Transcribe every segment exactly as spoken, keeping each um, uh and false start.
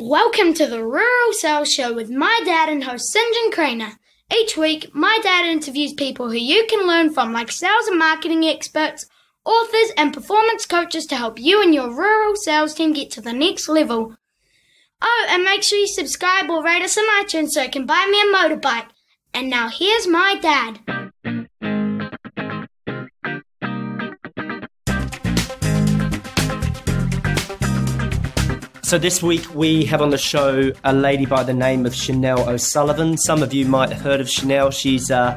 Welcome to the Rural Sales Show with my dad and host Sinjin Craner. Each week, my dad interviews people who you can learn from, like sales and marketing experts, authors and performance coaches to help you and your rural sales team get to the next level. Oh, and make sure you subscribe or rate us on iTunes so you can buy me a motorbike. And now here's my dad. So this week we have on the show a lady by the name of Chanel O'Sullivan. Some of you might have heard of Chanel. She's a,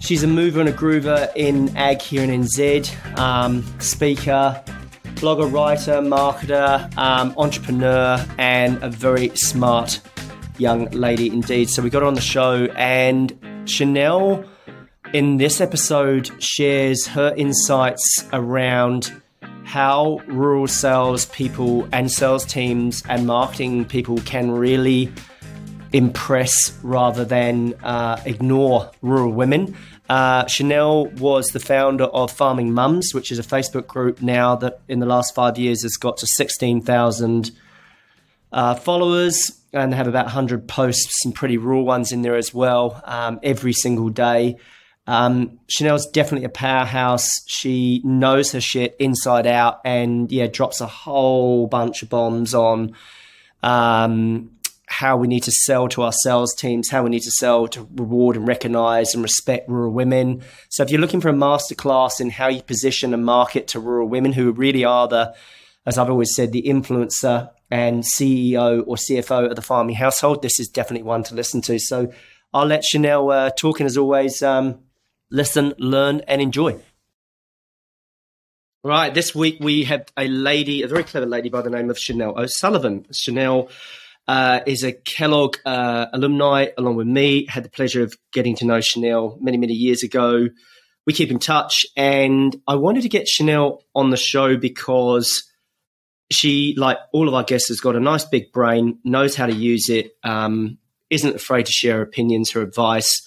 she's a mover and a groover in ag here in N Z, um, speaker, blogger, writer, marketer, um, entrepreneur, and a very smart young lady indeed. So we got her on the show, and Chanel in this episode shares her insights around how rural sales people and sales teams and marketing people can really impress rather than uh, ignore rural women. Uh, Chanel was the founder of Farming Mums, which is a Facebook group now that in the last five years has got to sixteen thousand uh, followers, and they have about one hundred posts, some pretty rural ones in there as well, um, every single day. Um, Chanel's definitely a powerhouse. She knows her shit inside out, and yeah, drops a whole bunch of bombs on um, how we need to sell to our sales teams, how we need to sell to reward and recognize and respect rural women. So if you're looking for a masterclass in how you position and market to rural women who really are the, as I've always said, the influencer and C E O or C F O of the farming household, this is definitely one to listen to. So I'll let Chanel uh, talk, and as always, um, listen, learn, and enjoy. Right, this week we have a lady, a very clever lady by the name of Chanel O'Sullivan. Chanel uh, is a Kellogg uh, alumni, along with me. Had the pleasure of getting to know Chanel many, many years ago. We keep in touch, and I wanted to get Chanel on the show because she, like all of our guests, has got a nice big brain, knows how to use it, um, isn't afraid to share her opinions, her advice,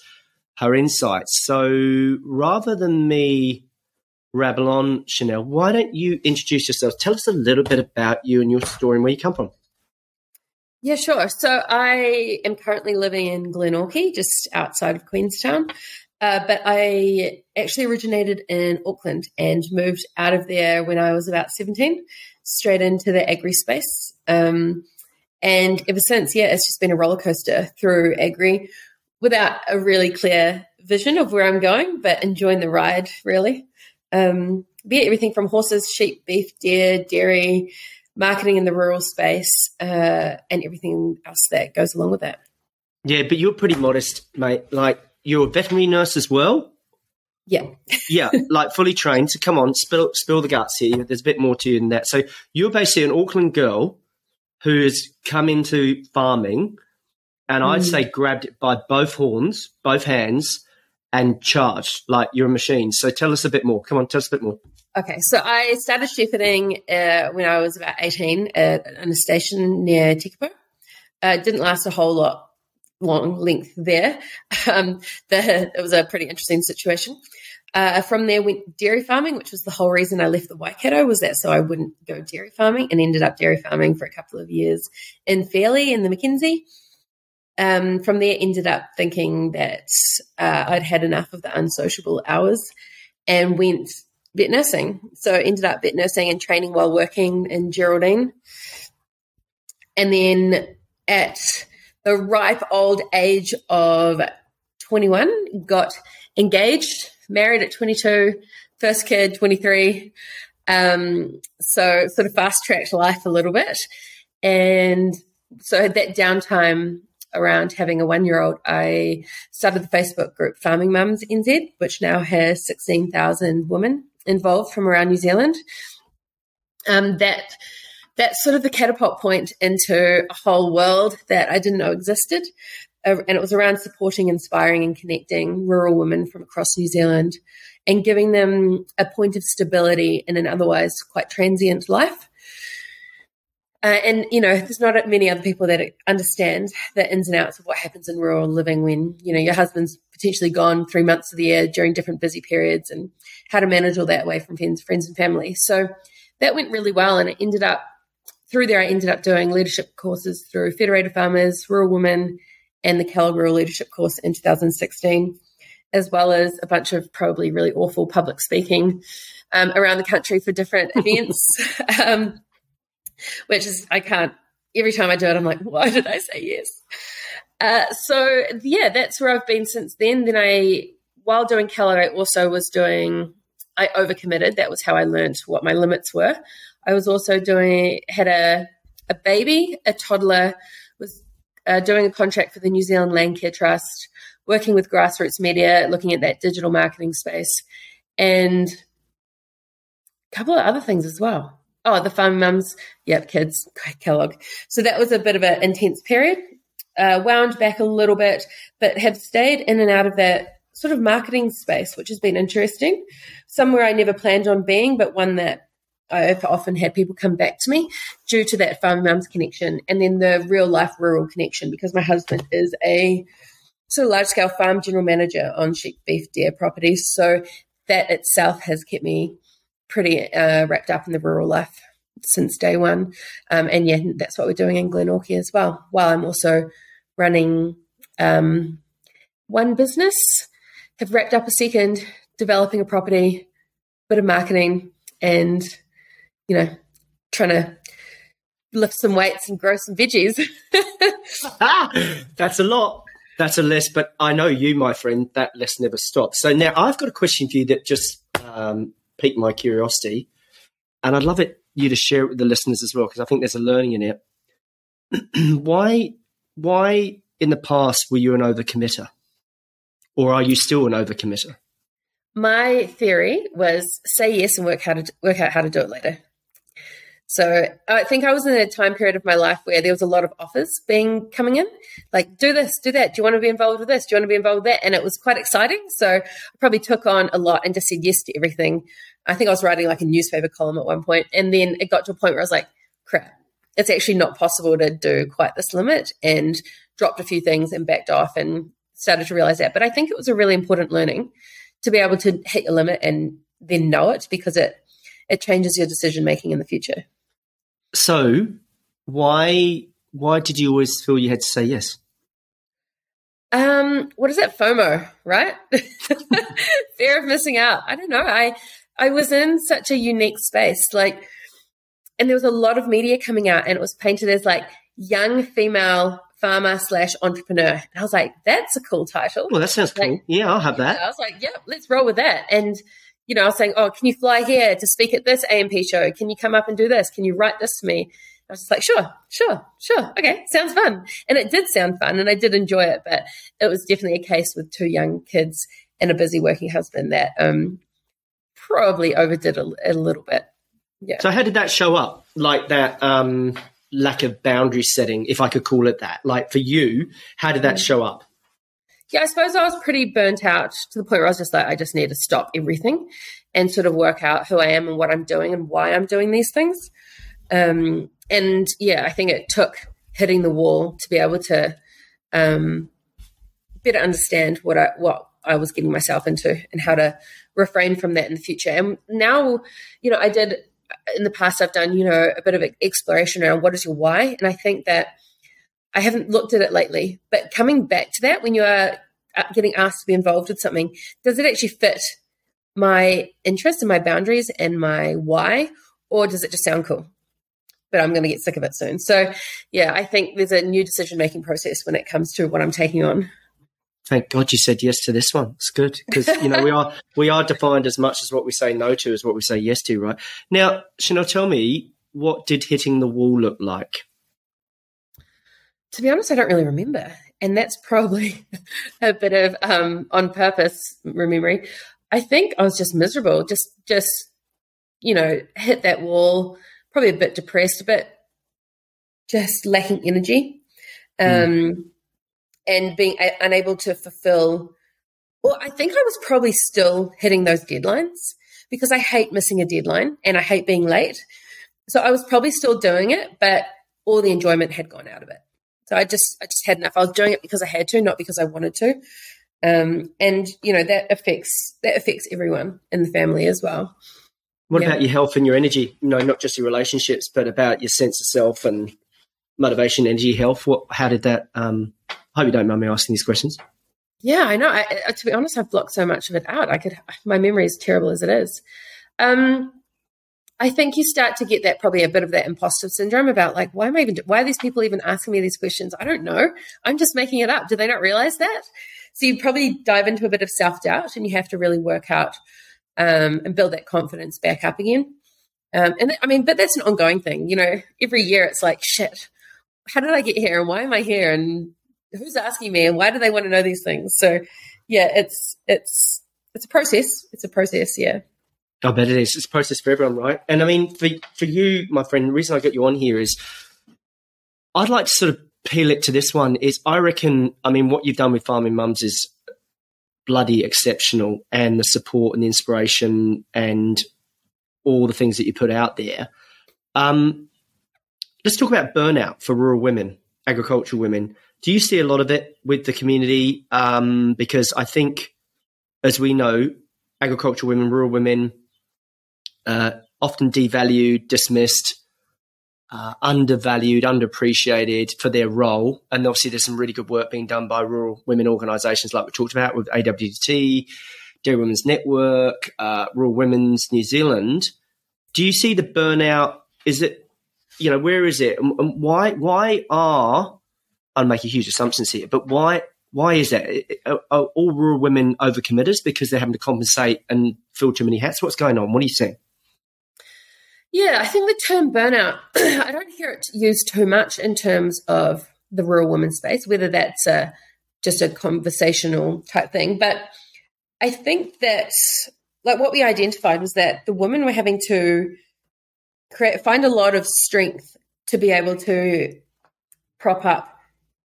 her insights. So rather than me rabble on, Chanel, why don't you introduce yourself? Tell us a little bit about you and your story and where you come from. Yeah, sure. So I am currently living in Glenorchy, just outside of Queenstown, uh, but I actually originated in Auckland and moved out of there when I was about seventeen, straight into the agri space. Um, and ever since, yeah, it's just been a roller coaster through agri, without a really clear vision of where I'm going, but enjoying the ride, really. Um, be it everything from horses, sheep, beef, deer, dairy, marketing in the rural space, uh, and everything else that goes along with that. Yeah, but you're pretty modest, mate. Like, you're a veterinary nurse as well? Yeah. Yeah, like fully trained. So come on, spill, spill the guts here. There's a bit more to you than that. So you're basically an Auckland girl who has come into farming, and I'd say grabbed it by both horns, both hands, and charged like you're a machine. So tell us a bit more. Come on, tell us a bit more. Okay, so I started shepherding uh, when I was about eighteen at a station near Tekapo. Uh, it didn't last a whole lot long length there. Um, the, it was a pretty interesting situation. Uh, from there went dairy farming, which was the whole reason I left the Waikato, was that so I wouldn't go dairy farming, and ended up dairy farming for a couple of years in Fairlie in the Mackenzie. Um, from there, ended up thinking that uh, I'd had enough of the unsociable hours and went vet nursing. So ended up vet nursing and training while working in Geraldine. And then at the ripe old age of twenty-one, got engaged, married at twenty-two, first kid, twenty-three. Um, so sort of fast-tracked life a little bit. And so had that downtime around having a one-year-old, I started the Facebook group Farming Mums N Z, which now has sixteen thousand women involved from around New Zealand. Um, that that's sort of the catapult point into a whole world that I didn't know existed, uh, and it was around supporting, inspiring, and connecting rural women from across New Zealand and giving them a point of stability in an otherwise quite transient life. Uh, and, you know, there's not many other people that understand the ins and outs of what happens in rural living when, you know, your husband's potentially gone three months of the year during different busy periods, and how to manage all that away from friends, friends and family. So that went really well, and it ended up through there, I ended up doing leadership courses through Federated Farmers, Rural Women, and the Calgary Rural Leadership Course in two thousand sixteen, as well as a bunch of probably really awful public speaking um, around the country for different events, um, which is, I can't, every time I do it, I'm like, why did I say yes? Uh, so, yeah, that's where I've been since then. Then I, while doing Kellogg, I also was doing, I overcommitted. That was how I learned what my limits were. I was also doing, had a, a baby, a toddler, was uh, doing a contract for the New Zealand Landcare Trust, working with Grassroots Media, looking at that digital marketing space, and a couple of other things as well. Oh, the Farming Mums, yep, kids, Kellogg. So that was a bit of an intense period, uh, wound back a little bit, but have stayed in and out of that sort of marketing space, which has been interesting. Somewhere I never planned on being, but one that I've often had people come back to me due to that Farming Mums connection, and then the real life rural connection, because my husband is a sort of large scale farm general manager on sheep, beef, deer properties. So that itself has kept me pretty uh, wrapped up in the rural life since day one. Um, and yeah, that's what we're doing in Glenorchy as well, while I'm also running um, one business, have wrapped up a second, developing a property, bit of marketing, and, you know, trying to lift some weights and grow some veggies. ah, that's a lot. That's a list. But I know you, my friend, that list never stops. So now I've got a question for you that just um, piqued my curiosity, and I'd love it you to share it with the listeners as well, because I think there's a learning in it. why, why in the past were you an overcommitter, or are you still an overcommitter? My theory was say yes and work how to work out how to do it later. So I think I was in a time period of my life where there was a lot of offers being coming in, like do this, do that. Do you want to be involved with this? Do you want to be involved with that? And it was quite exciting. So I probably took on a lot and just said yes to everything. I think I was writing like a newspaper column at one point, and then it got to a point where I was like, crap, it's actually not possible to do quite this limit, and dropped a few things and backed off and started to realize that. But I think it was a really important learning to be able to hit your limit and then know it, because it, it changes your decision-making in the future. So why why did you always feel you had to say yes? Um, what is that, FOMO, right? Fear of missing out. I don't know. I I was in such a unique space, like, and there was a lot of media coming out, and it was painted as like young female farmer slash entrepreneur. And I was like, that's a cool title. Well, that sounds like, cool. Yeah, I'll have that. Yeah, I was like, yep, let's roll with that. And, you know, I was saying, oh, can you fly here to speak at this A M P show? Can you come up and do this? Can you write this to me? I was just like, sure, sure, sure. Okay, sounds fun. And it did sound fun, and I did enjoy it, but it was definitely a case with two young kids and a busy working husband that um, probably overdid a, a little bit. Yeah. So how did that show up, like that um, lack of boundary setting, if I could call it that? Like for you, how did that show up? Yeah, I suppose I was pretty burnt out to the point where I was just like, I just need to stop everything and sort of work out who I am and what I'm doing and why I'm doing these things. Um, and yeah, I think it took hitting the wall to be able to um, better understand what I, what I was getting myself into and how to refrain from that in the future. And now, you know, I did in the past, I've done, you know, a bit of exploration around what is your why. And I think that I haven't looked at it lately, but coming back to that when you are getting asked to be involved with something, does it actually fit my interests and my boundaries and my why, or does it just sound cool, but I'm going to get sick of it soon? So, yeah, I think there's a new decision-making process when it comes to what I'm taking on. Thank God you said yes to this one. It's good because, you know, we are we are defined as much as what we say no to as what we say yes to, right? Now, Chanel, tell me, what did hitting the wall look like? To be honest, I don't really remember, and that's probably a bit of um, on purpose remembering. I think I was just miserable, just, just you know, hit that wall, probably a bit depressed, but just lacking energy um, mm. and being a- unable to fulfill. Well, I think I was probably still hitting those deadlines because I hate missing a deadline and I hate being late. So I was probably still doing it, but all the enjoyment had gone out of it. So I just I just had enough. I was doing it because I had to, not because I wanted to. Um, and, you know, that affects that affects everyone in the family as well. What yeah. about your health and your energy? You know, not just your relationships, but about your sense of self and motivation, energy, health. What? How did that? Um, I hope you don't mind me asking these questions. Yeah, I know. I, to be honest, I've blocked so much of it out. I could. My memory is terrible as it is. Um, I think you start to get that probably a bit of that imposter syndrome about like, why am I even? Why are these people even asking me these questions? I don't know. I'm just making it up. Do they not realize that? So you probably dive into a bit of self-doubt, and you have to really work out um, and build that confidence back up again. Um, and I mean, but that's an ongoing thing. You know, every year it's like, shit, how did I get here, and why am I here, and who's asking me, and why do they want to know these things? So, yeah, it's it's it's a process. It's a process, yeah. I bet it is. It's a process for everyone, right? And I mean, for for you, my friend, the reason I got you on here is I'd like to sort of peel it to this one is I reckon, I mean, what you've done with Farming Mums is bloody exceptional, and the support and the inspiration and all the things that you put out there. Um, let's talk about burnout for rural women, agricultural women. Do you see a lot of it with the community? Um, because I think, as we know, agricultural women, rural women, uh, often devalued, dismissed, uh, undervalued, underappreciated for their role. And obviously there's some really good work being done by rural women organisations like we talked about with A W D T, Dairy Women's Network, uh, Rural Women's New Zealand. Do you see the burnout? Is it, you know, where is it? And, and why, why are... I'll make a huge assumptions here, but why why is that? Are, are all rural women overcommitters because they're having to compensate and fill too many hats? What's going on? What do you think? Yeah, I think the term burnout, I don't hear it used too much in terms of the rural women's space, whether that's a, just a conversational type thing. But I think that like what we identified was that the women were having to create, find a lot of strength to be able to prop up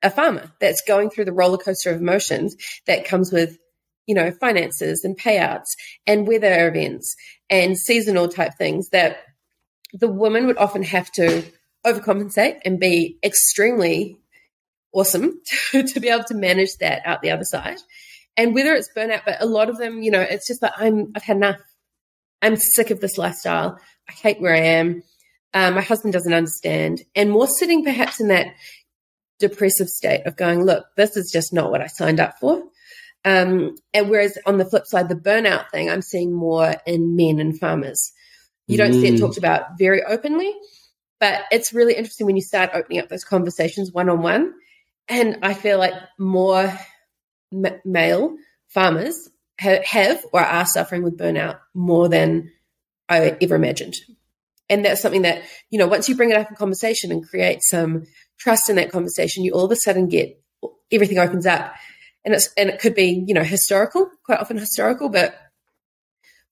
a farmer that's going through the roller coaster of emotions that comes with, you know, finances and payouts and weather events and seasonal type things, that the woman would often have to overcompensate and be extremely awesome to, to be able to manage that out the other side. And whether it's burnout, but a lot of them, you know, it's just like, I'm, I've had enough. I'm sick of this lifestyle. I hate where I am. Um, my husband doesn't understand. And more sitting perhaps in that depressive state of going, look, this is just not what I signed up for. Um, and whereas on the flip side, the burnout thing, I'm seeing more in men and farmers. You don't mm. see it talked about very openly, but it's really interesting when you start opening up those conversations one-on-one. And I feel like more m- male farmers ha- have or are suffering with burnout more than I ever imagined. And that's something that, you know, once you bring it up in conversation and create some trust in that conversation, you all of a sudden get everything opens up. And it's and it could be, you know, historical, quite often historical, but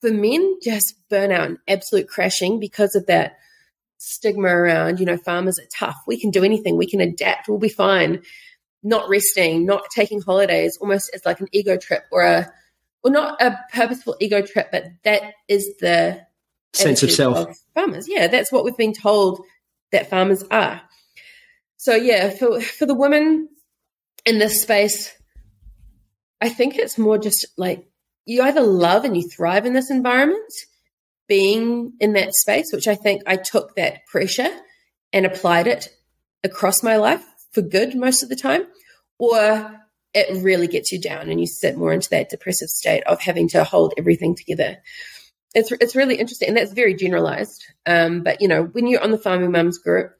for men, just burnout and absolute crashing because of that stigma around, you know, farmers are tough. We can do anything. We can adapt. We'll be fine. Not resting, not taking holidays, almost as like an ego trip or a, well, not a purposeful ego trip, but that is the sense of self of farmers. Yeah, that's what we've been told that farmers are. So yeah, for for the women in this space, I think it's more just like you either love and you thrive in this environment, being in that space, which I think I took that pressure and applied it across my life for good most of the time, or it really gets you down and you sit more into that depressive state of having to hold everything together. It's it's really interesting, and that's very generalized. Um, but, you know, when you're on the Farming Mums group,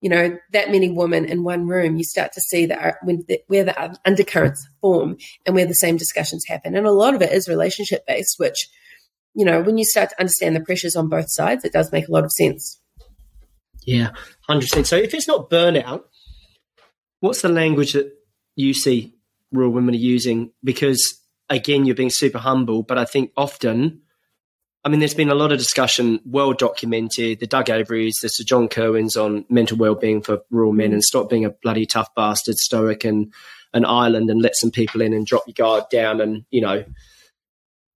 you know, that many women in one room, you start to see that when the, where the undercurrents form and where the same discussions happen. And a lot of it is relationship-based, which, you know, when you start to understand the pressures on both sides, it does make a lot of sense. Yeah, one hundred percent. So if it's not burnout, what's the language that you see rural women are using? Because, again, you're being super humble, but I think often – I mean, there's been a lot of discussion, well documented, the Doug Avery's, the Sir John Kerwin's on mental well-being for rural men and stop being a bloody tough bastard, stoic and an island and let some people in and drop your guard down. And, you know,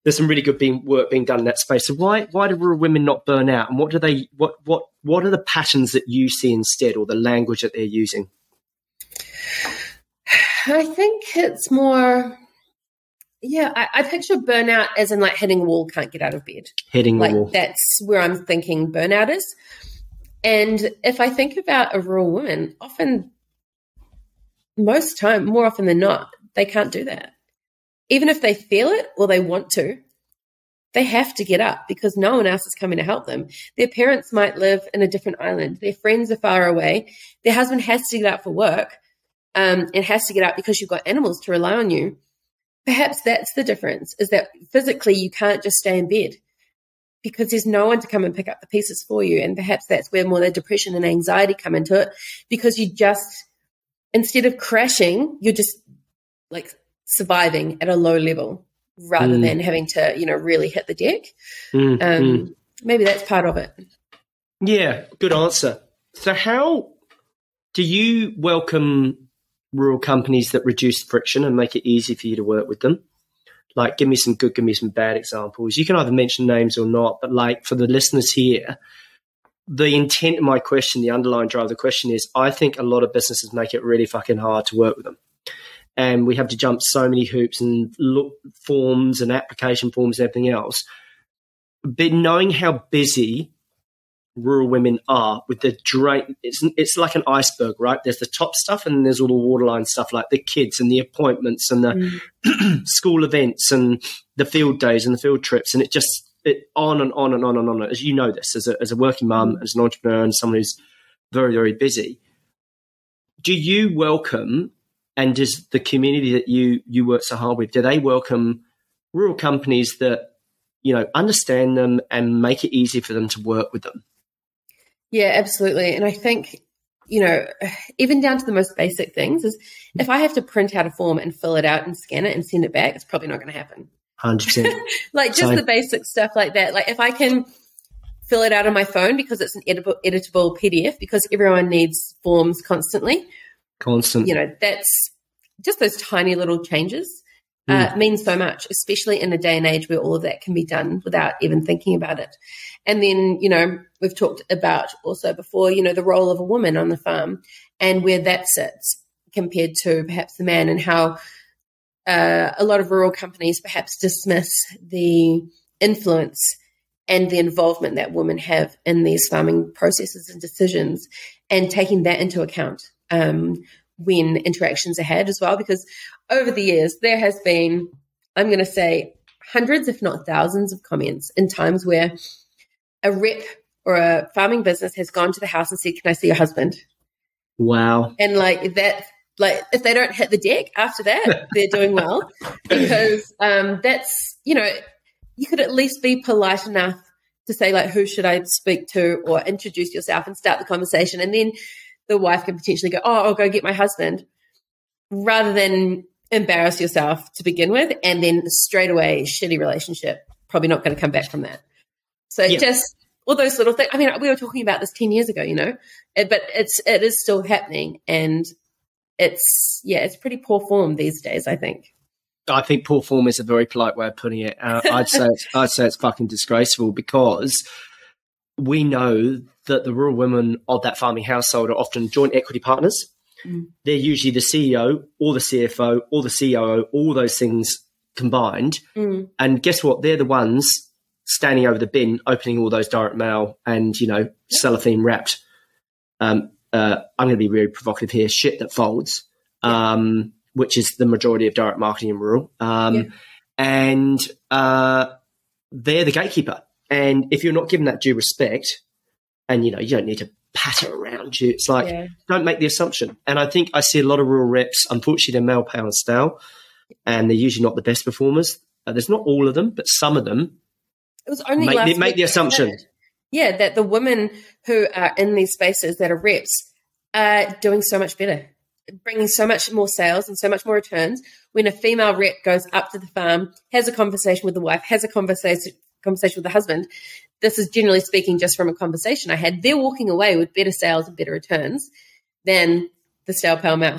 there's some really good being, work being done in that space. So why why do rural women not burn out? And what do they what what what are the patterns that you see instead, or the language that they're using? I think it's more Yeah, I, I picture burnout as in like hitting a wall, can't get out of bed. Hitting like a wall. That's where I'm thinking burnout is. And if I think about a rural woman, often, most time, more often than not, they can't do that. Even if they feel it or they want to, they have to get up because no one else is coming to help them. Their parents might live in a different island. Their friends are far away. Their husband has to get out for work um, and has to get out because you've got animals to rely on you. Perhaps that's the difference, is that physically you can't just stay in bed because there's no one to come and pick up the pieces for you. And perhaps that's where more the depression and anxiety come into it, because you just, instead of crashing, you're just like surviving at a low level rather mm. than having to, you know, really hit the deck. Mm, um, mm. Maybe that's part of it. Yeah, good answer. So how do you welcome rural companies that reduce friction and make it easy for you to work with them? Like, give me some good, give me some bad examples. You can either mention names or not, but like for the listeners here, the intent of my question, the underlying drive of the question is, I think a lot of businesses make it really fucking hard to work with them. And we have to jump so many hoops and look forms and application forms and everything else. But knowing how busy rural women are with the dra- it's it's like an iceberg, right? There's the top stuff and there's all the waterline stuff, like the kids and the appointments and the mm. school events and the field days and the field trips, and it just it on and on and on and on. As you know this, as a as a working mum, as an entrepreneur, and someone who's very, very busy. Do you welcome, and does the community that you you work so hard with, do they welcome rural companies that, you know, understand them and make it easy for them to work with them? Yeah, absolutely. And I think, you know, even down to the most basic things is if I have to print out a form and fill it out and scan it and send it back, it's probably not going to happen. one hundred percent. Like just Same. The basic stuff like that. Like if I can fill it out on my phone because it's an editable, editable P D F, because everyone needs forms constantly. Constant. You know, that's just those tiny little changes mm. uh, mean so much, especially in a day and age where all of that can be done without even thinking about it. And then, you know, we've talked about also before, you know, the role of a woman on the farm and where that sits compared to perhaps the man, and how uh, a lot of rural companies perhaps dismiss the influence and the involvement that women have in these farming processes and decisions, and taking that into account um, when interactions are had as well. Because over the years there has been, I'm going to say, hundreds if not thousands of comments in times where a rep or a farming business has gone to the house and said, "Can I see your husband?" Wow. And like that, like if they don't hit the deck after that, they're doing well, because um, that's, you know, you could at least be polite enough to say like, who should I speak to, or introduce yourself and start the conversation. And then the wife can potentially go, "Oh, I'll go get my husband," rather than embarrass yourself to begin with. And then straight away, shitty relationship, probably not going to come back from that. So yeah. Just all those little things. I mean, we were talking about this ten years ago, you know, but it's it is still happening, and it's yeah, it's pretty poor form these days, I think. I think poor form is a very polite way of putting it. Uh, I'd say it's, I'd say it's fucking disgraceful, because we know that the rural women of that farming household are often joint equity partners. Mm. They're usually the C E O or the C F O or the C O O, all those things combined. Mm. And guess what? They're the ones standing over the bin, opening all those direct mail and, you know, cellophane wrapped, um, uh, I'm going to be very provocative here, shit that folds, um, which is the majority of direct marketing in rural. Um, yeah. And uh, they're the gatekeeper. And if you're not given that due respect, and, you know, you don't need to patter around you, it's like, yeah. Don't make the assumption. And I think I see a lot of rural reps, unfortunately, they're male, pale and stale, and they're usually not the best performers. Uh, there's not all of them, but some of them. It was only make, last make week the assumption, yeah, that the women who are in these spaces that are reps are doing so much better, bringing so much more sales and so much more returns. When a female rep goes up to the farm, has a conversation with the wife, has a conversation conversation with the husband, this is generally speaking just from a conversation I had, they're walking away with better sales and better returns than the stale pale male.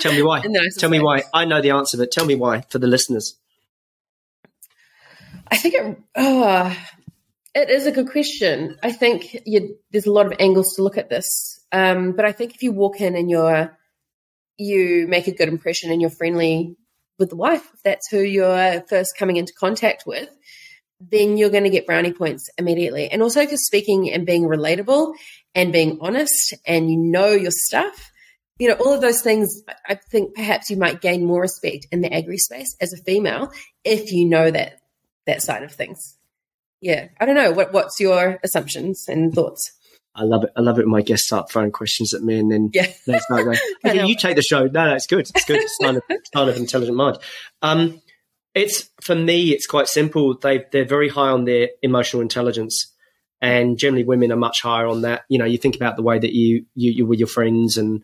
Tell me why. Tell me why. I know the answer, but tell me why for the listeners. I think it, oh, it is a good question. I think you, there's a lot of angles to look at this, um, but I think if you walk in and you're you make a good impression and you're friendly with the wife, if that's who you're first coming into contact with, then you're going to get brownie points immediately. And also for speaking and being relatable and being honest and you know your stuff, you know, all of those things, I think perhaps you might gain more respect in the agri space as a female if you know that that side of things. Yeah. I don't know. What What's your assumptions and thoughts? I love it. I love it when my guests start throwing questions at me and then yeah. they start going, okay, you take the show. No, no, it's good. It's good. It's kind of, kind of intelligent mind. Um, it's for me, it's quite simple. They, they're very high on their emotional intelligence, and generally women are much higher on that. You know, you think about the way that you, you, you're with your friends and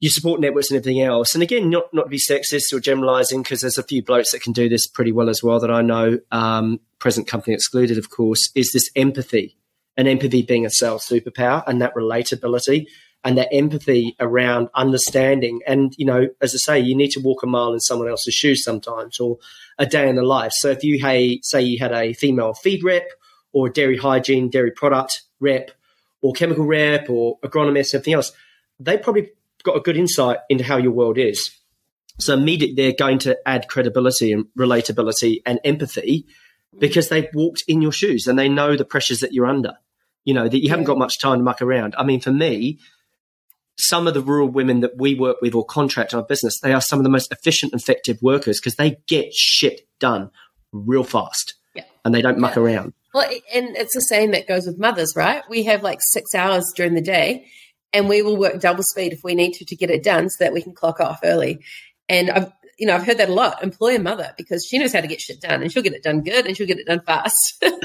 you support networks and everything else. And again, not, not to be sexist or generalizing, because there's a few blokes that can do this pretty well as well that I know, um, present company excluded, of course, is this empathy. And empathy being a sales superpower, and that relatability and that empathy around understanding. And, you know, as I say, you need to walk a mile in someone else's shoes sometimes, or a day in the life. So if you hey, say you had a female feed rep or a dairy hygiene, dairy product rep or chemical rep or agronomist, everything else, they probably got a good insight into how your world is. So immediately they're going to add credibility and relatability and empathy because they've walked in your shoes and they know the pressures that you're under. You know, that you haven't got much time to muck around. I mean, for me, some of the rural women that we work with or contract our business, they are some of the most efficient and effective workers because they get shit done real fast yeah. and they don't yeah. muck around. Well, and it's the same that goes with mothers, right? We have like six hours during the day and we will work double speed if we need to to get it done so that we can clock off early. And, I've, you know, I've heard that a lot, employ a mother because she knows how to get shit done and she'll get it done good and she'll get it done fast. um,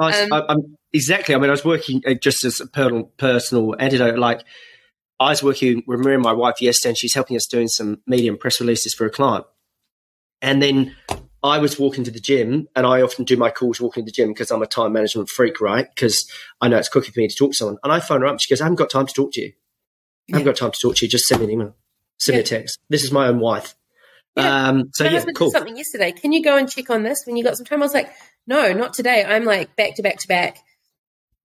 I, I'm, exactly. I mean, I was working uh, just as a personal, personal antidote. Like I was working with Mary, my wife, yesterday, and she's helping us doing some media and press releases for a client. And then I was walking to the gym, and I often do my calls walking to the gym because I'm a time management freak, right? Because I know it's quicker for me to talk to someone. And I phone her up and she goes, I haven't got time to talk to you. I haven't yeah. got time to talk to you. Just send me an email. Send yeah. me a text. This is my own wife. Yeah. Um, so my yeah, husband cool. did something yesterday. Can you go and check on this when you got some time? I was like, no, not today. I'm like back to back to back.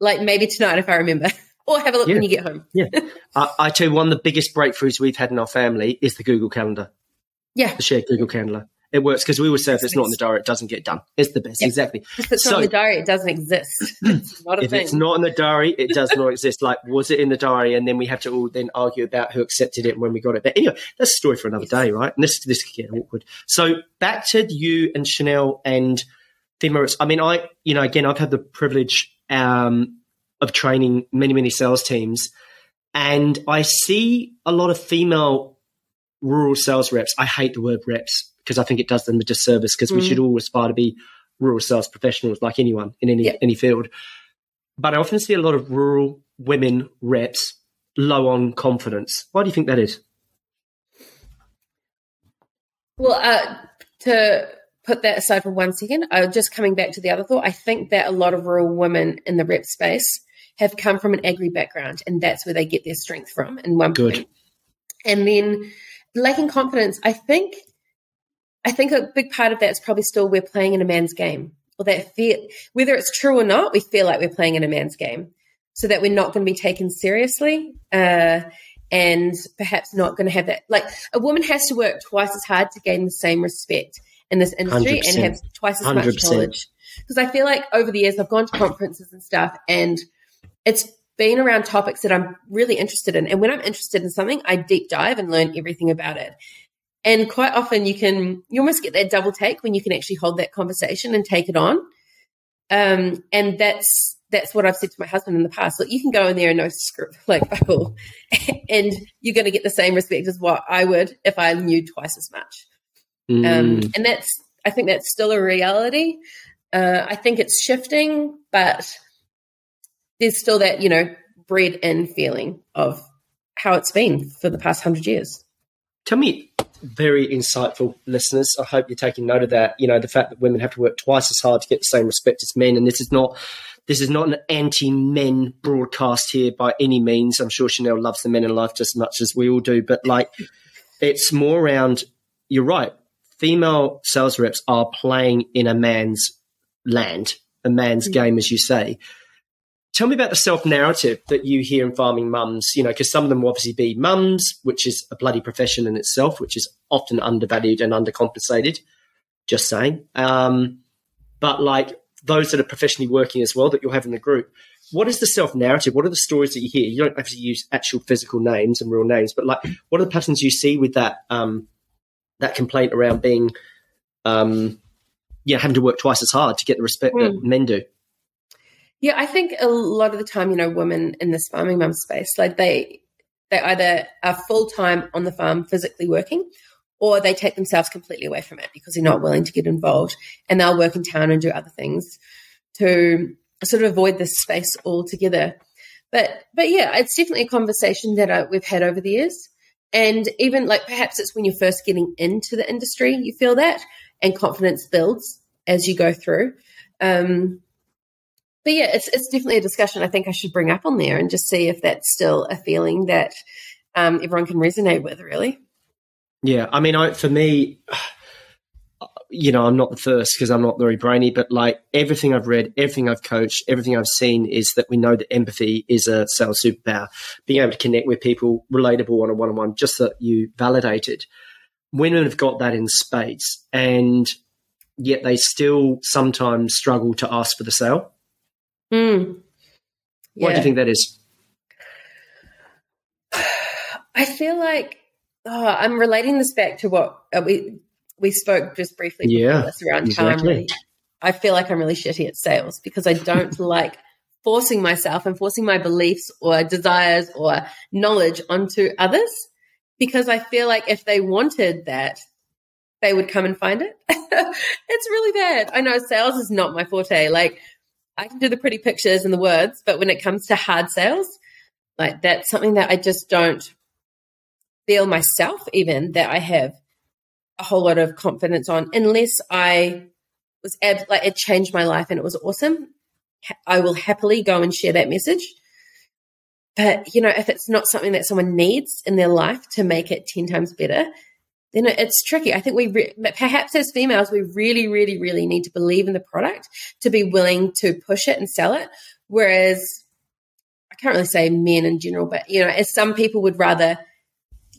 Like maybe tonight if I remember, or have a look yeah. when you get home. Yeah, I, I tell you, one of the biggest breakthroughs we've had in our family is the Google Calendar. Yeah, the shared Google Calendar. It works because we would say if it's not in the diary, it doesn't get done. It's the best, yeah. exactly. If it's so, not in the diary, it doesn't exist. It's not a if thing. It's not in the diary, it does not exist. Like, was it in the diary? And then we have to all then argue about who accepted it and when we got it. But anyway, that's a story for another yes. day, right? And this this could get awkward. So back to you and Chanel and female. I mean, I you know again, I've had the privilege um, of training many many sales teams, and I see a lot of female rural sales reps. I hate the word reps, because I think it does them a disservice, because we mm. should all aspire to be rural sales professionals like anyone in any yeah. any field. But I often see a lot of rural women reps low on confidence. Why do you think that is? Well, uh, to put that aside for one second, uh, just coming back to the other thought, I think that a lot of rural women in the rep space have come from an agri background, and that's where they get their strength from in one Good. Point. And then lacking confidence, I think – I think a big part of that is probably still we're playing in a man's game, or that fear, whether it's true or not, we feel like we're playing in a man's game, so that we're not going to be taken seriously uh, and perhaps not going to have that. Like a woman has to work twice as hard to gain the same respect in this industry and have twice as one hundred percent much knowledge. Because I feel like over the years I've gone to conferences and stuff, and it's been around topics that I'm really interested in. And when I'm interested in something, I deep dive and learn everything about it. And quite often you can, you almost get that double take when you can actually hold that conversation and take it on. Um, and that's, that's what I've said to my husband in the past. Look, you can go in there and no script, like, oh, and you're going to get the same respect as what I would if I knew twice as much. Mm. Um, and that's, I think that's still a reality. Uh, I think it's shifting, but there's still that, you know, bred in feeling of how it's been for the past hundred years. Tell me, very insightful listeners, I hope you're taking note of that, you know, the fact that women have to work twice as hard to get the same respect as men. And this is not this is not an anti-men broadcast here by any means. I'm sure Chanel loves the men in life just as much as we all do. But, like, it's more around, you're right, female sales reps are playing in a man's land, a man's mm-hmm. game, as you say. Tell me about the self-narrative that you hear in Farming Mums, you know, because some of them will obviously be mums, which is a bloody profession in itself, which is often undervalued and undercompensated, just saying. Um, but like those that are professionally working as well that you'll have in the group, what is the self-narrative? What are the stories that you hear? You don't have to use actual physical names and real names, but like what are the patterns you see with that um, that complaint around being, um, yeah, having to work twice as hard to get the respect mm. that men do? Yeah, I think a lot of the time, you know, women in this farming mum space, like they they either are full-time on the farm physically working or they take themselves completely away from it because they're not willing to get involved, and they'll work in town and do other things to sort of avoid this space altogether. But but yeah, it's definitely a conversation that I, we've had over the years. And even like perhaps it's when you're first getting into the industry, you feel that, and confidence builds as you go through. Um But yeah, it's it's definitely a discussion I think I should bring up on there and just see if that's still a feeling that um, everyone can resonate with, really. Yeah, I mean, I, for me, you know, I'm not the first because I'm not very brainy, but like everything I've read, everything I've coached, everything I've seen is that we know that empathy is a sales superpower. Being able to connect with people, relatable on a one-on-one, just that you validated. Women have got that in spades, and yet they still sometimes struggle to ask for the sale. Mm. Yeah. What do you think that is? I feel like oh, I'm relating this back to what uh, we we spoke just briefly yeah, this around exactly. How I'm really, I feel like I'm really shitty at sales because I don't like forcing myself and forcing my beliefs or desires or knowledge onto others, because I feel like if they wanted that, they would come and find it. It's really bad. I know sales is not my forte. Like, I can do the pretty pictures and the words, but when it comes to hard sales, like that's something that I just don't feel myself even that I have a whole lot of confidence on, unless I was ab- like it changed my life and it was awesome. I will happily go and share that message. But, you know, if it's not something that someone needs in their life to make it ten times better, then it's tricky. I think we re- perhaps as females, we really, really, really need to believe in the product to be willing to push it and sell it. Whereas I can't really say men in general, but, you know, as some people would rather,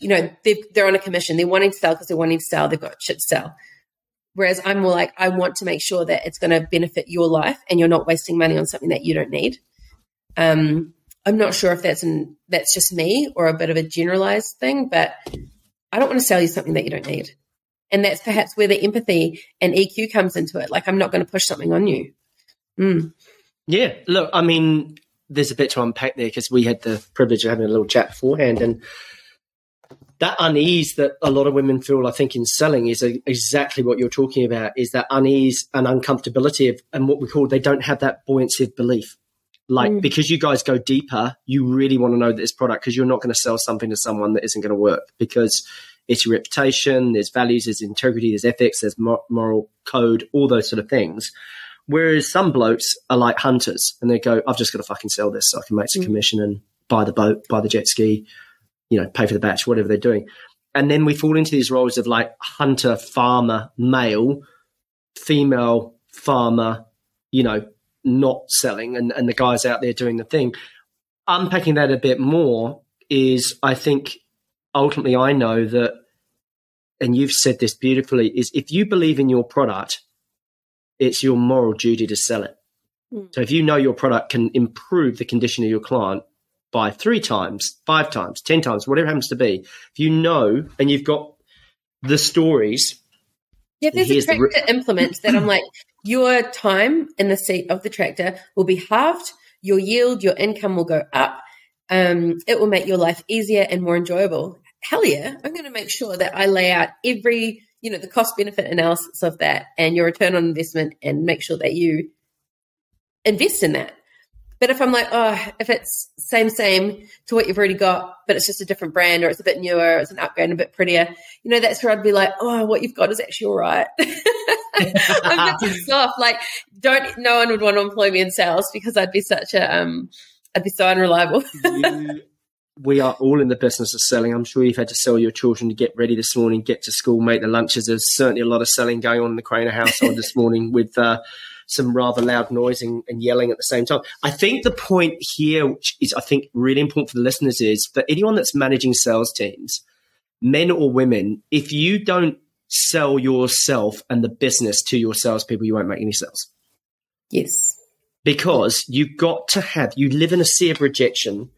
you know, they're on a commission. They're wanting to sell because they're wanting to sell. They've got shit to sell. Whereas I'm more like, I want to make sure that it's going to benefit your life and you're not wasting money on something that you don't need. Um, I'm not sure if that's an, that's just me or a bit of a generalized thing, but I don't want to sell you something that you don't need. And that's perhaps where the empathy and E Q comes into it. Like, I'm not going to push something on you. Mm. Yeah. Look, I mean, there's a bit to unpack there because we had the privilege of having a little chat beforehand. And that unease that a lot of women feel, I think, in selling is a, exactly what you're talking about, is that unease and uncomfortability of, and what we call, they don't have that buoyancy of belief. Like, mm. because you guys go deeper, you really want to know this product, because you're not going to sell something to someone that isn't going to work, because it's your reputation, there's values, there's integrity, there's ethics, there's moral code, all those sort of things. Whereas some blokes are like hunters and they go, I've just got to fucking sell this so I can make some mm. commission and buy the boat, buy the jet ski, you know, pay for the batch, whatever they're doing. And then we fall into these roles of like hunter, farmer, male, female, farmer, you know, not selling, and, and the guys out there doing the thing. Unpacking that a bit more is, I think, ultimately I know that, and you've said this beautifully, is if you believe in your product, it's your moral duty to sell it. Mm. So if you know your product can improve the condition of your client by three times, five times, ten times, whatever it happens to be, if you know and you've got the stories. Yeah, there's a tractor the... to implement that I'm like, your time in the seat of the tractor will be halved, your yield, your income will go up, um, it will make your life easier and more enjoyable. Hell yeah, I'm going to make sure that I lay out every, you know, the cost-benefit analysis of that and your return on investment, and make sure that you invest in that. But if I'm like, oh, if it's same, same to what you've already got, but it's just a different brand, or it's a bit newer, or it's an upgrade, a bit prettier, you know, that's where I'd be like, oh, what you've got is actually all right. I'm not too soft. Like, don't, no one would want to employ me in sales because I'd be such a, um, I'd be so unreliable. you, we are all in the business of selling. I'm sure you've had to sell your children to get ready this morning, get to school, make the lunches. There's certainly a lot of selling going on in the Craner household this morning with, uh, some rather loud noise and, and yelling at the same time. I think the point here, which is I think really important for the listeners, is for anyone that's managing sales teams, men or women, if you don't sell yourself and the business to your salespeople, you won't make any sales. Yes. Because you've got to have, you live in a sea of rejection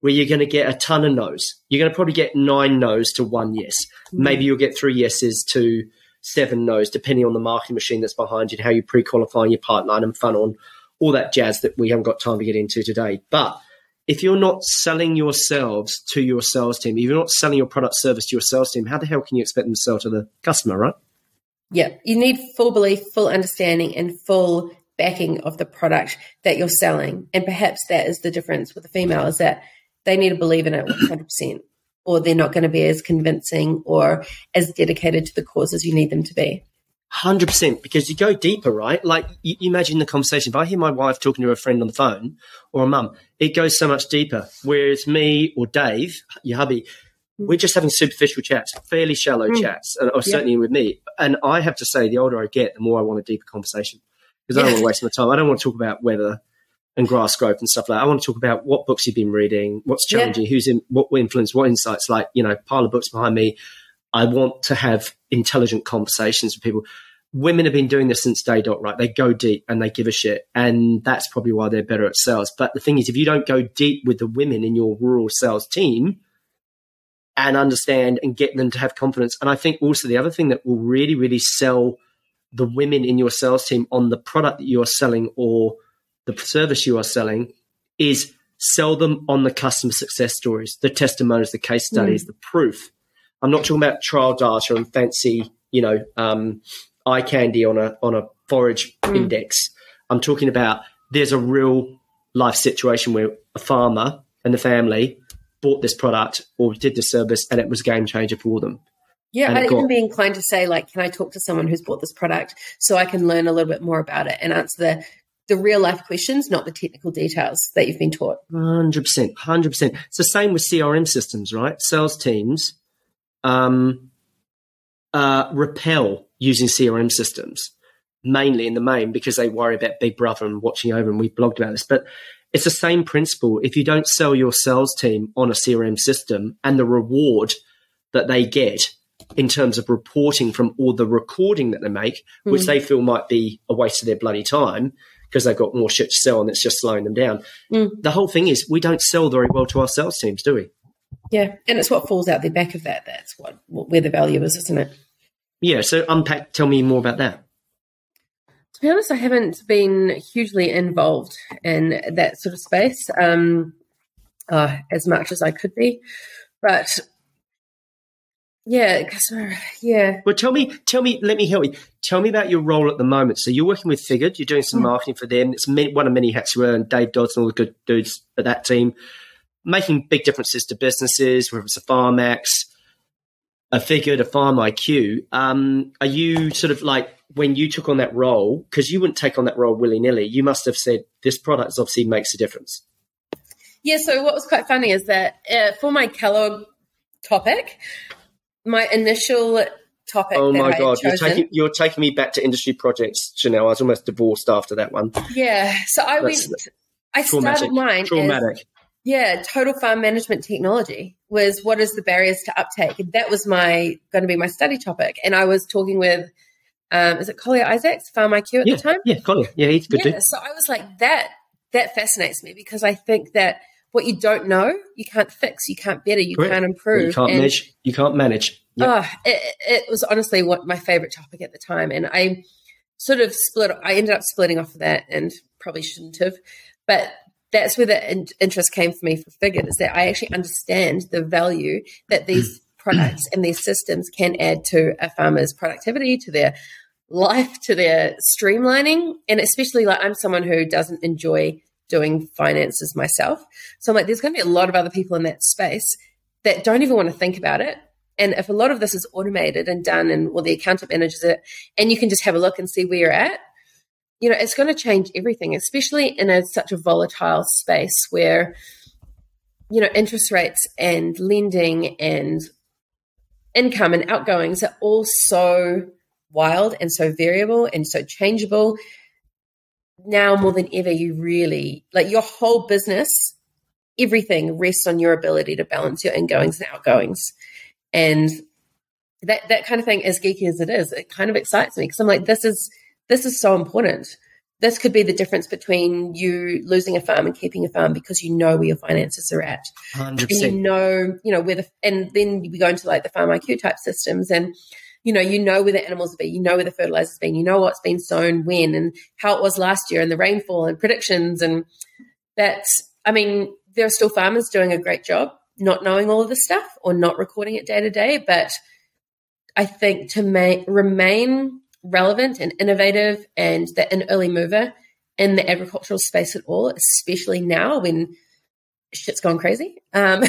where you're going to get a ton of no's. You're going to probably get nine no's to one yes. Mm-hmm. Maybe you'll get three yeses to seven no's, depending on the marketing machine that's behind you and how you're pre-qualifying your pipeline and funnel and all that jazz that we haven't got time to get into today. But if you're not selling yourselves to your sales team, if you're not selling your product service to your sales team, how the hell can you expect them to sell to the customer, right? Yeah, you need full belief, full understanding, and full backing of the product that you're selling. And perhaps that is the difference with the female, is that they need to believe in it one hundred percent, or they're not going to be as convincing or as dedicated to the cause as you need them to be. one hundred percent, because you go deeper, right? Like, you, you imagine the conversation. If I hear my wife talking to a friend on the phone or a mum, it goes so much deeper. Whereas me or Dave, your hubby, mm. we're just having superficial chats, fairly shallow mm. chats, or yeah. certainly with me. And I have to say, the older I get, the more I want a deeper conversation, because I don't want to waste my time. I don't want to talk about weather and grass growth and stuff like that. I want to talk about what books you've been reading, what's challenging, yeah. who's in, what influence, what insights, like, you know, pile of books behind me. I want to have intelligent conversations with people. Women have been doing this since day dot, right? They go deep and they give a shit. And that's probably why they're better at sales. But the thing is, if you don't go deep with the women in your rural sales team and understand and get them to have confidence. And I think also the other thing that will really, really sell the women in your sales team on the product that you're selling or the service you are selling is sell them on the customer success stories, the testimonials, the case studies, mm. the proof. I'm not talking about trial data and fancy, you know, um, eye candy on a on a forage mm. index. I'm talking about there's a real life situation where a farmer and the family bought this product or did the service and it was a game changer for them. Yeah, I'd got- even be inclined to say, like, can I talk to someone who's bought this product so I can learn a little bit more about it and answer the the real life questions, not the technical details that you've been taught. one hundred percent, one hundred percent. It's the same with C R M systems, right? Sales teams um, uh, repel using C R M systems, mainly in the main because they worry about Big Brother and watching over, and we've blogged about this. But it's the same principle. If you don't sell your sales team on a C R M system and the reward that they get in terms of reporting from all the recording that they make, mm. which they feel might be a waste of their bloody time, because they've got more shit to sell and it's just slowing them down. Mm. The whole thing is we don't sell very well to our sales teams, do we? Yeah, and it's what falls out the back of that. That's what, where the value is, isn't it? Yeah, so unpack, tell me more about that. To be honest, I haven't been hugely involved in that sort of space um, uh, as much as I could be. But, yeah, because, yeah. Well, tell me, tell me, let me help you. Tell me about your role at the moment. So you're working with Figured. You're doing some mm. marketing for them. It's one of many hats you wear, and Dave Dodds and all the good dudes at that team, making big differences to businesses, whether it's a Pharmax, a Figured, a Farm I Q. Um, are you sort of like, when you took on that role, because you wouldn't take on that role willy-nilly, you must have said this product obviously makes a difference. Yeah, so what was quite funny is that uh, for my Kellogg topic, my initial topic. Oh my god, you're taking you're taking me back to industry projects, Chanel. I was almost divorced after that one. Yeah, so I went. I started mine. Traumatic. As, yeah, total farm management technology was what is the barriers to uptake, and that was my going to be my study topic. And I was talking with, um, is it Collier Isaacs, Farm I Q at yeah, the time? Yeah, Collier. Yeah, he's good. Yeah, dude. So I was like that. That fascinates me because I think that what you don't know, you can't fix, you can't better, you Correct. Can't improve. You can't and, manage. You can't manage. Yep. Oh, it, it was honestly what my favorite topic at the time. And I sort of split, I ended up splitting off of that and probably shouldn't have. But that's where the in- interest came for me for Figured, is that I actually understand the value that these products and these systems can add to a farmer's productivity, to their life, to their streamlining. And especially, like, I'm someone who doesn't enjoy doing finances myself. So I'm like, there's going to be a lot of other people in that space that don't even want to think about it. And if a lot of this is automated and done and well, the accountant manages it and you can just have a look and see where you're at, you know, it's going to change everything, especially in a, such a volatile space where, you know, interest rates and lending and income and outgoings are all so wild and so variable and so changeable. now more than ever, you really, like your whole business, everything rests on your ability to balance your ingoings and outgoings. And that that kind of thing, as geeky as it is, it kind of excites me because I'm like, this is this is so important. This could be the difference between you losing a farm and keeping a farm because you know where your finances are at. one hundred percent. And you know, you know, where the, and then we go into like the Farm I Q type systems and, you know, you know where the animals have been, you know where the fertilizer's been, you know what's been sown when and how it was last year and the rainfall and predictions. And that's, I mean, there are still farmers doing a great job not knowing all of this stuff or not recording it day to day. But I think to ma- remain relevant and innovative and that an early mover in the agricultural space at all, especially now when shit's gone crazy. Um,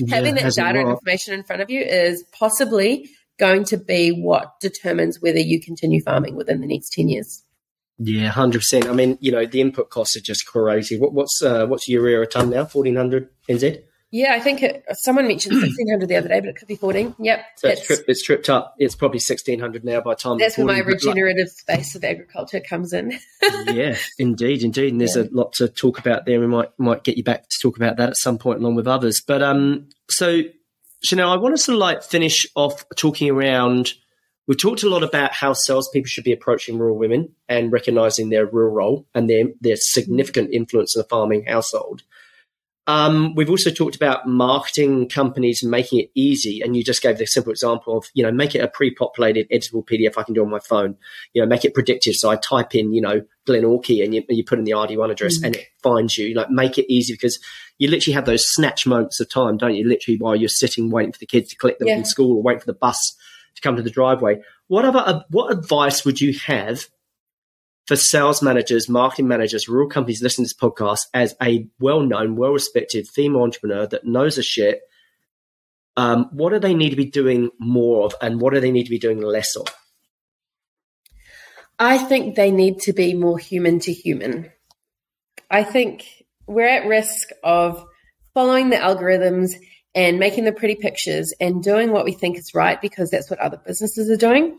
yeah, having that data and information in front of you is possibly going to be what determines whether you continue farming within the next ten years. Yeah, one hundred percent. I mean, you know, the input costs are just crazy. What, what's uh, what's urea a tonne now, fourteen hundred N Z? Yeah, I think it, someone mentioned sixteen hundred the other day, but it could be fourteen. Yep. So it's, it's, tripped, it's tripped up. It's probably sixteen hundred now by the time. That's where my regenerative space of agriculture comes in. Yeah, indeed, indeed. And there's yeah. a lot to talk about there. We might might get you back to talk about that at some point along with others. But um, so, Chanel, I want to sort of like finish off talking around – we talked a lot about how salespeople should be approaching rural women and recognising their rural role and their, their significant influence in the farming household. Um, we've also talked about marketing companies and making it easy. And you just gave the simple example of, you know, make it a pre-populated editable P D F I can do on my phone. You know, make it predictive. So I type in, you know, Glenorchy and you, you put in the R D one address mm-hmm. and it finds you. Like make it easy because you literally have those snatch moments of time, don't you? Literally while you're sitting waiting for the kids to collect them yeah. from school or wait for the bus to come to the driveway. What other, what advice would you have for sales managers, marketing managers, rural companies listening to this podcast as a well-known, well-respected female entrepreneur that knows a shit? Um, what do they need to be doing more of and what do they need to be doing less of? I think they need to be more human to human. I think we're at risk of following the algorithms and making the pretty pictures and doing what we think is right because that's what other businesses are doing.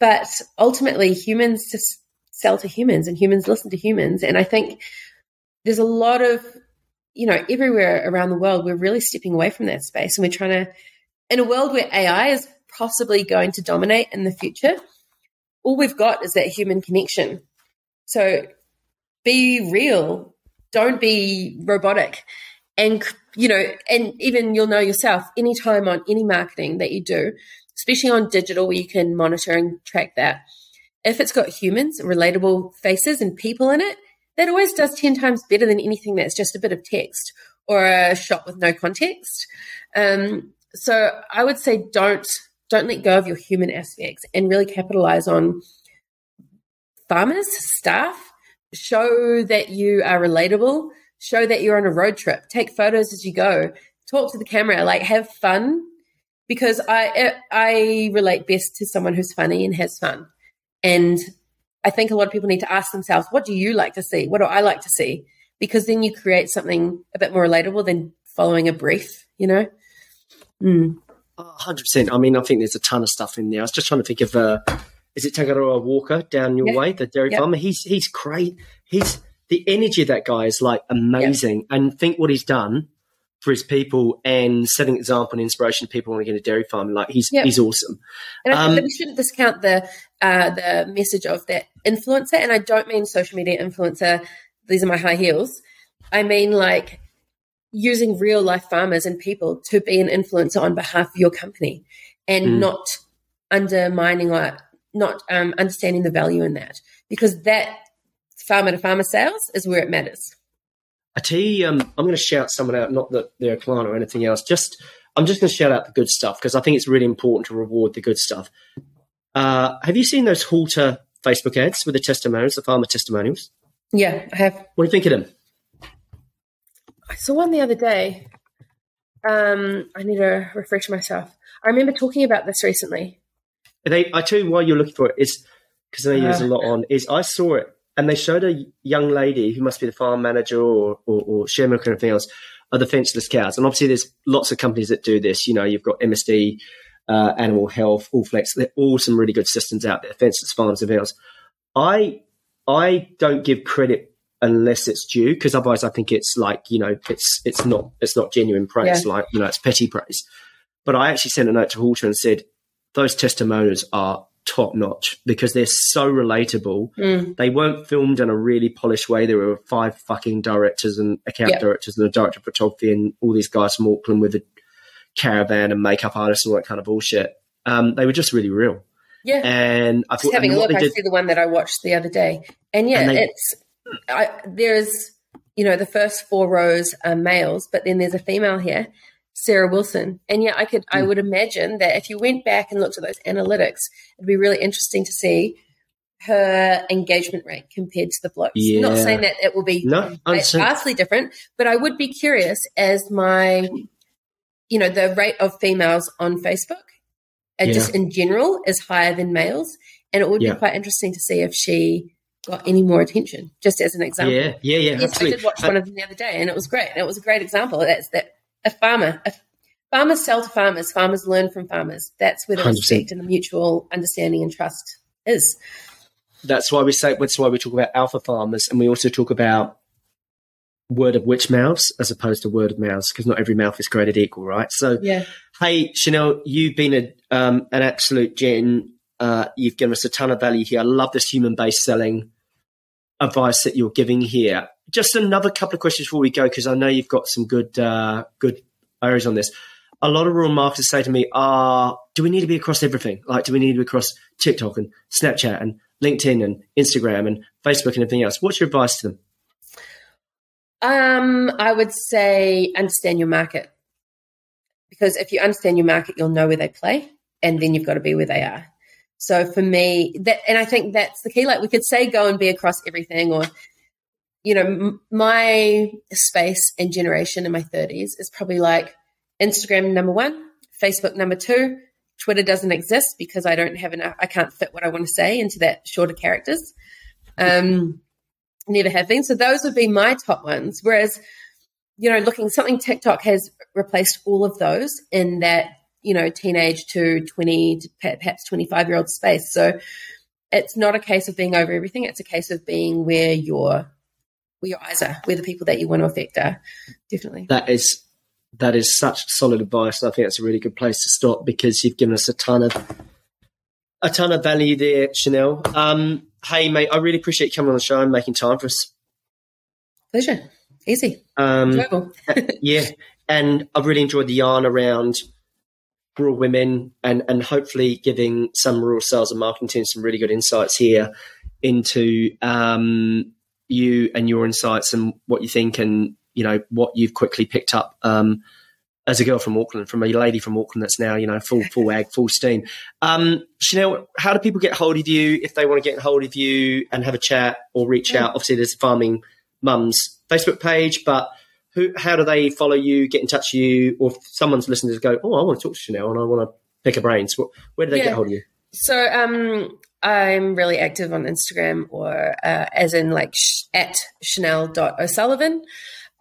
But ultimately, humans just sell to humans and humans listen to humans. And I think there's a lot of, you know, everywhere around the world, we're really stepping away from that space. And we're trying to, in a world where A I is possibly going to dominate in the future, all we've got is that human connection. So be real, don't be robotic. And, you know, and even you'll know yourself, anytime on any marketing that you do, especially on digital where you can monitor and track that, if it's got humans, relatable faces and people in it, that always does ten times better than anything that's just a bit of text or a shot with no context. Um, so I would say don't don't let go of your human aspects and really capitalize on farmers, staff, show that you are relatable, show that you're on a road trip, take photos as you go, talk to the camera, like have fun because I I relate best to someone who's funny and has fun. And I think a lot of people need to ask themselves, what do you like to see? What do I like to see? Because then you create something a bit more relatable than following a brief, you know? Mm. one hundred percent. I mean, I think there's a ton of stuff in there. I was just trying to think of, uh, is it Tagaroa Walker down your yeah. way, the dairy yeah. farmer? He's he's great. He's the energy of that guy is like amazing. Yeah. And think what he's done for his people and setting example and inspiration to people who want to get a dairy farm. Like he's yep. he's awesome. And I think um, that we shouldn't discount the uh, the message of that influencer. And I don't mean social media influencer. These are my high heels. I mean like using real life farmers and people to be an influencer on behalf of your company and mm. not undermining or not um, understanding the value in that because that farmer to farmer sales is where it matters. I tell you, um, I'm going to shout someone out, not that they're a client or anything else. Just, I'm just going to shout out the good stuff because I think it's really important to reward the good stuff. Uh, have you seen those Halter Facebook ads with the testimonials, the farmer testimonials? Yeah, I have. What do you think of them? I saw one the other day. Um, I need to refresh myself. I remember talking about this recently. They, I tell you why you're looking for it is because they use a lot on. Is I saw it. And they showed a young lady who must be the farm manager or, or, or share milk or anything else of the fenceless cows. And obviously there's lots of companies that do this. You know, you've got M S D, uh, Animal Health, Allflex. They're all some really good systems out there, fenceless farms and everything else. I I don't give credit unless it's due, because otherwise I think it's like, you know, it's it's not it's not genuine praise, yeah. like, you know, it's petty praise. But I actually sent a note to Halter and said, those testimonials are top notch because they're so relatable. Mm. They weren't filmed in a really polished way. There were five fucking directors and account yeah. directors and a director of photography and all these guys from Auckland with a caravan and makeup artists and all that kind of bullshit. Um, they were just really real. Yeah. And I thought, just having and a look, did, I see the one that I watched the other day. And yeah, and they, it's, I, there's, you know, the first four rows are males, but then there's a female here, Sarah Wilson. And yeah, I could, mm. I would imagine that if you went back and looked at those analytics, it'd be really interesting to see her engagement rate compared to the blokes. Yeah. Not saying that it will be no, vastly different, but I would be curious as my, you know, the rate of females on Facebook, yeah. just in general, is higher than males. And it would yeah. be quite interesting to see if she got any more attention, just as an example. Yeah, yeah, yeah. Yes, absolutely. I did watch one of them the other day and it was great. And it was a great example. That's that a farmer, if farmers sell to farmers, farmers learn from farmers. That's where the respect and the mutual understanding and trust is. That's why we say, that's why we talk about alpha farmers, and we also talk about word of witch mouths as opposed to word of mouths, because not every mouth is created equal, right? So, yeah. Hey, Chanel, you've been a, um, an absolute gen. Uh, you've given us a ton of value here. I love this human-based selling advice that you're giving here. Just another couple of questions before we go, because I know you've got some good uh, good areas on this. A lot of rural marketers say to me, "Ah, uh, do we need to be across everything? Like, do we need to be across TikTok and Snapchat and LinkedIn and Instagram and Facebook and everything else?" What's your advice to them? Um, I would say understand your market, because if you understand your market, you'll know where they play, and then you've got to be where they are. So for me, that, and I think that's the key. Like, we could say go and be across everything, or, you know, m my space and generation in my thirties is probably like Instagram number one, Facebook number two, Twitter doesn't exist because I don't have enough, I can't fit what I want to say into that shorter characters. Um, never have been. So those would be my top ones. Whereas, you know, looking, something TikTok has replaced all of those in that, you know, teenage to twenty, to perhaps twenty-five-year-old space. So it's not a case of being over everything. It's a case of being where your where your eyes are, where the people that you want to affect are. Definitely. That is that is such solid advice. I think that's a really good place to stop, because you've given us a ton of a ton of value there, Chanel. Um, hey, mate, I really appreciate you coming on the show and making time for us. Pleasure. Easy. Um, Enjoyable. Yeah, and I've really enjoyed the yarn around rural women, and and hopefully giving some rural sales and marketing teams some really good insights here into um, you and your insights and what you think, and, you know, what you've quickly picked up um, as a girl from Auckland, from a lady from Auckland that's now, you know, full full ag, full steam. Um, Chanel, how do people get hold of you if they want to get hold of you and have a chat or reach yeah. out? Obviously, there's Farming Mums Facebook page, but Who, how do they follow you, get in touch with you, or if someone's listening to go, oh, I want to talk to Chanel and I want to pick her brains, where, where do they yeah. get hold of you? So um, I'm really active on Instagram, or uh, as in like sh at Chanel dot O'Sullivan.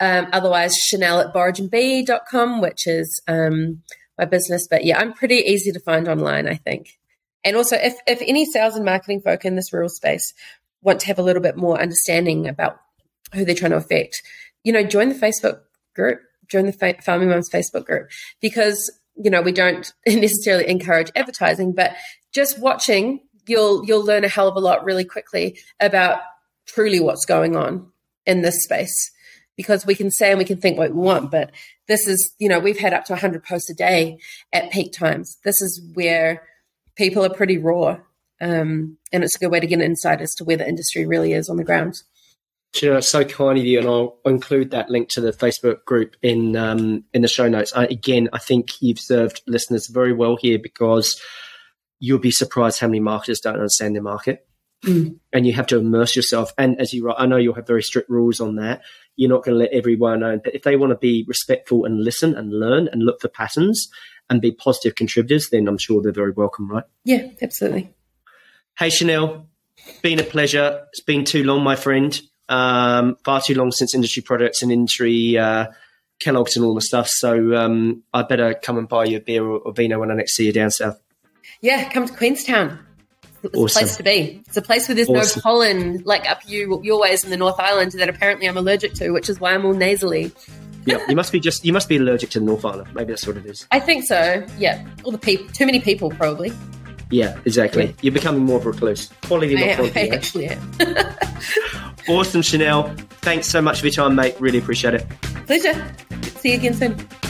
Um, otherwise, Chanel at borage and bee dot com, which is um, my business. But, yeah, I'm pretty easy to find online, I think. And also, if, if any sales and marketing folk in this rural space want to have a little bit more understanding about who they're trying to affect, you know, join the Facebook group, join the Farming Mums Facebook group, because, you know, we don't necessarily encourage advertising, but just watching, you'll you'll learn a hell of a lot really quickly about truly what's going on in this space, because we can say and we can think what we want, but this is, you know, we've had up to a hundred posts a day at peak times. This is where people are pretty raw, um, and it's a good way to get an insight as to where the industry really is on the ground. You know, it's so kind of you, and I'll include that link to the Facebook group in um, in the show notes. I, again, I think you've served listeners very well here, because you'll be surprised how many marketers don't understand their market, mm. and you have to immerse yourself. And as you, I know you'll have very strict rules on that. You're not going to let everyone know, but if they want to be respectful and listen and learn and look for patterns and be positive contributors, then I'm sure they're very welcome, right? Yeah, absolutely. Hey, Chanel, it's been a pleasure. It's been too long, my friend. Um, far too long since industry products and industry uh, Kellogg's and all the stuff. So um, I better come and buy you a beer or, or vino when I next see you down south. Yeah, come to Queenstown. It's awesome. A place to be. It's a place where there's awesome. No pollen like up you your ways in the North Island that apparently I'm allergic to, which is why I'm all nasally. Yeah, you must be just you must be allergic to the North Island. Maybe that's what it is. I think so. Yeah, all the people, too many people, probably. Yeah, exactly. Yeah. You're becoming more of a recluse. Quality, not quantity. I actually am. Awesome, Chanel. Thanks so much for your time, mate. Really appreciate it. Pleasure. See you again soon.